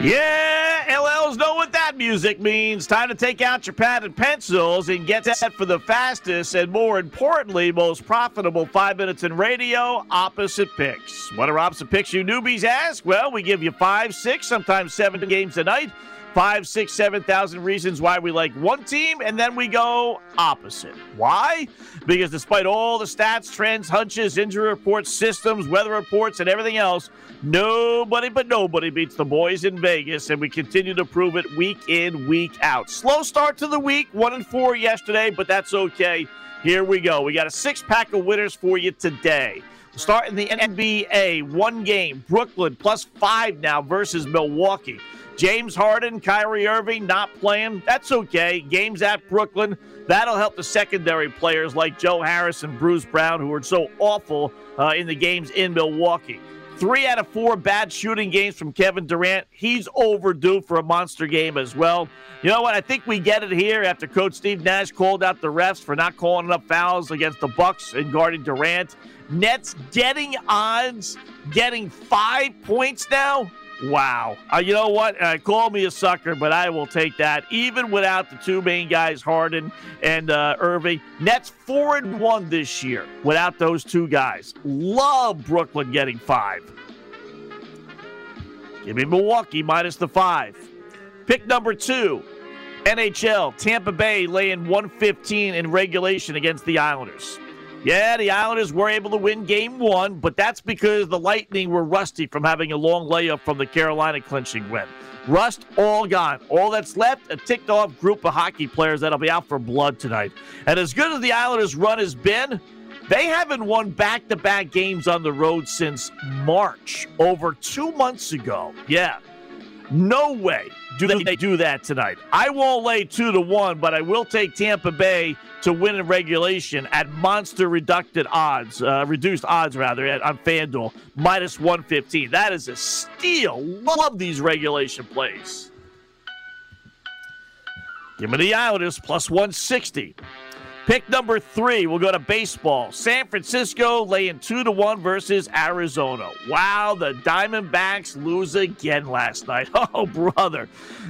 Yeah, LLs know what that music means. Time to take out your pad and pencils and get set for the fastest and, more importantly, most profitable 5 minutes in radio, Opposite Picks. What are Opposite Picks, you newbies ask? Well, we give you 5, 6, sometimes 7 games a night, 5, 6, 7,000 reasons why we like one team, and then we go opposite. Why? Because despite all the stats, trends, hunches, injury reports, systems, weather reports, and everything else, nobody but nobody beats the boys in Vegas, and we continue to prove it week in, week out. Slow start to the week, 1-4 yesterday, but that's okay. Here we go. We got a 6-pack of winners for you today. We'll start in the NBA, one game. Brooklyn +5 now versus Milwaukee. James Harden, Kyrie Irving not playing. That's okay. Games at Brooklyn. That'll help the secondary players like Joe Harris and Bruce Brown, who are so awful in the games in Milwaukee. 3 out of 4 bad shooting games from Kevin Durant. He's overdue for a monster game as well. You know what? I think we get it here after Coach Steve Nash called out the refs for not calling enough fouls against the Bucks and guarding Durant. Nets getting odds, getting 5 points now. Wow. You know what? Call me a sucker, but I will take that. Even without the two main guys, Harden and Irving, Nets 4-1 this year without those two guys. Love Brooklyn getting 5. Give me Milwaukee minus the 5. Pick number 2, NHL. Tampa Bay laying 115 in regulation against the Islanders. Yeah, the Islanders were able to win game 1, but that's because the Lightning were rusty from having a long layup from the Carolina clinching win. Rust all gone. All that's left, a ticked-off group of hockey players that'll be out for blood tonight. And as good as the Islanders' run has been, they haven't won back-to-back games on the road since March, over 2 months ago. Yeah, no way do they do that tonight. I won't lay 2-1, but I will take Tampa Bay to win in regulation at monster reduced odds on FanDuel, minus 115. That is a steal. Love these regulation plays. Give me the Islanders, plus 160. Pick number 3, we'll go to baseball. San Francisco laying 2-1 versus Arizona. Wow, the Diamondbacks lose again last night. Oh, brother.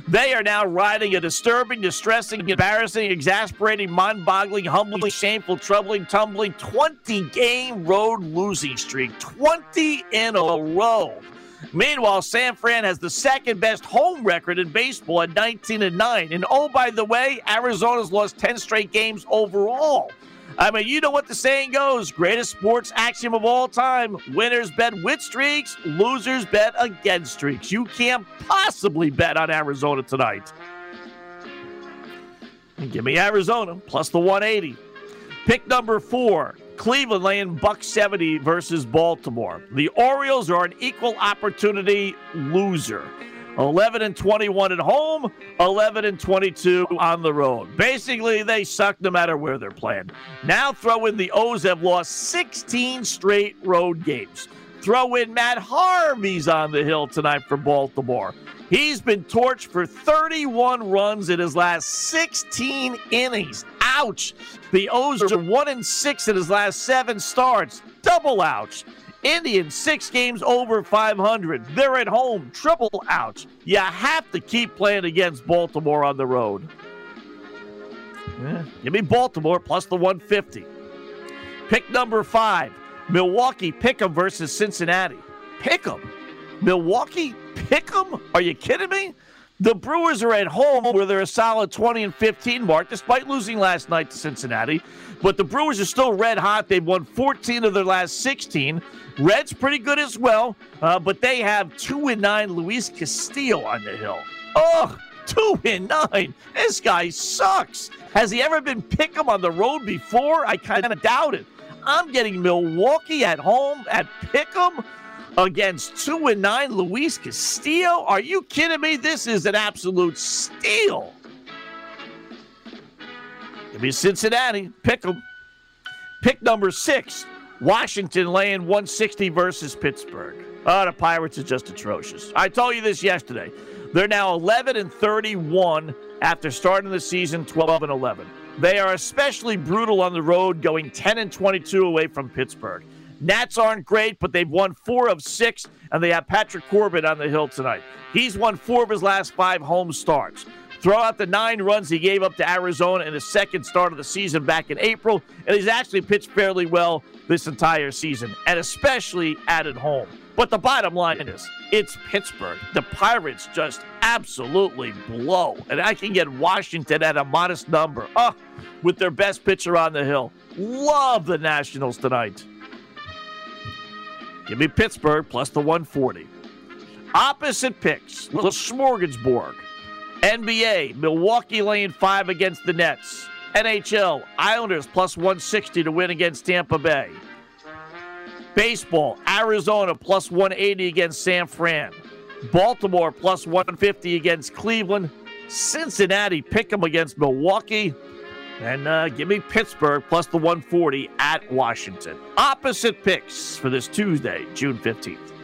They are now riding a disturbing, distressing, embarrassing, exasperating, mind-boggling, humbling, shameful, troubling, tumbling, 20-game road losing streak. 20 in a row. Meanwhile, San Fran has the second-best home record in baseball at 19-9. And, oh, by the way, Arizona's lost 10 straight games overall. I mean, you know what the saying goes. Greatest sports axiom of all time. Winners bet with streaks. Losers bet against streaks. You can't possibly bet on Arizona tonight. And give me Arizona, plus the 180. Pick number 4. Cleveland laying $170 versus Baltimore. The Orioles are an equal opportunity loser. 11-21 at home, 11-22 on the road. Basically, they suck no matter where they're playing. Now throw in the O's have lost 16 straight road games. Throw in Matt Harvey's on the hill tonight for Baltimore. He's been torched for 31 runs in his last 16 innings. Ouch. The O's are 1-6 in his last 7 starts. Double ouch. Indians 6 games over 500. They're at home. Triple ouch. You have to keep playing against Baltimore on the road. Yeah. Give me Baltimore plus the 150. Pick number 5. Milwaukee pick'em versus Cincinnati. Pick'em. Milwaukee pick'em? Are you kidding me? The Brewers are at home where they're a solid 20-15 mark despite losing last night to Cincinnati. But the Brewers are still red hot. They've won 14 of their last 16. Reds pretty good as well, but they have 2-9 Luis Castillo on the hill. Ugh, 2-9. This guy sucks. Has he ever been pick'em on the road before? I kind of doubt it. I'm getting Milwaukee at home at pick'em against 2-9 Luis Castillo. Are you kidding me? This is an absolute steal. Give me Cincinnati. Pick them. Pick number 6. Washington laying 160 versus Pittsburgh. Oh, the Pirates are just atrocious. I told you this yesterday. They're now 11-31 after starting the season 12-11. They are especially brutal on the road, going 10-22 away from Pittsburgh. Nats aren't great, but they've won 4 of 6, and they have Patrick Corbin on the hill tonight. He's won 4 of his last 5 home starts. Throw out the 9 runs he gave up to Arizona in his second start of the season back in April, and he's actually pitched fairly well this entire season, and especially at home. But the bottom line is, it's Pittsburgh. The Pirates just absolutely blow, and I can get Washington at a modest number with their best pitcher on the hill. Love the Nationals tonight. Give me Pittsburgh plus the 140. Opposite picks, little smorgasbord. NBA, Milwaukee laying 5 against the Nets. NHL, Islanders plus 160 to win against Tampa Bay. Baseball, Arizona plus 180 against San Fran. Baltimore plus 150 against Cleveland. Cincinnati, pick them against Milwaukee. And give me Pittsburgh plus the 140 at Washington. Opposite picks for this Tuesday, June 15th.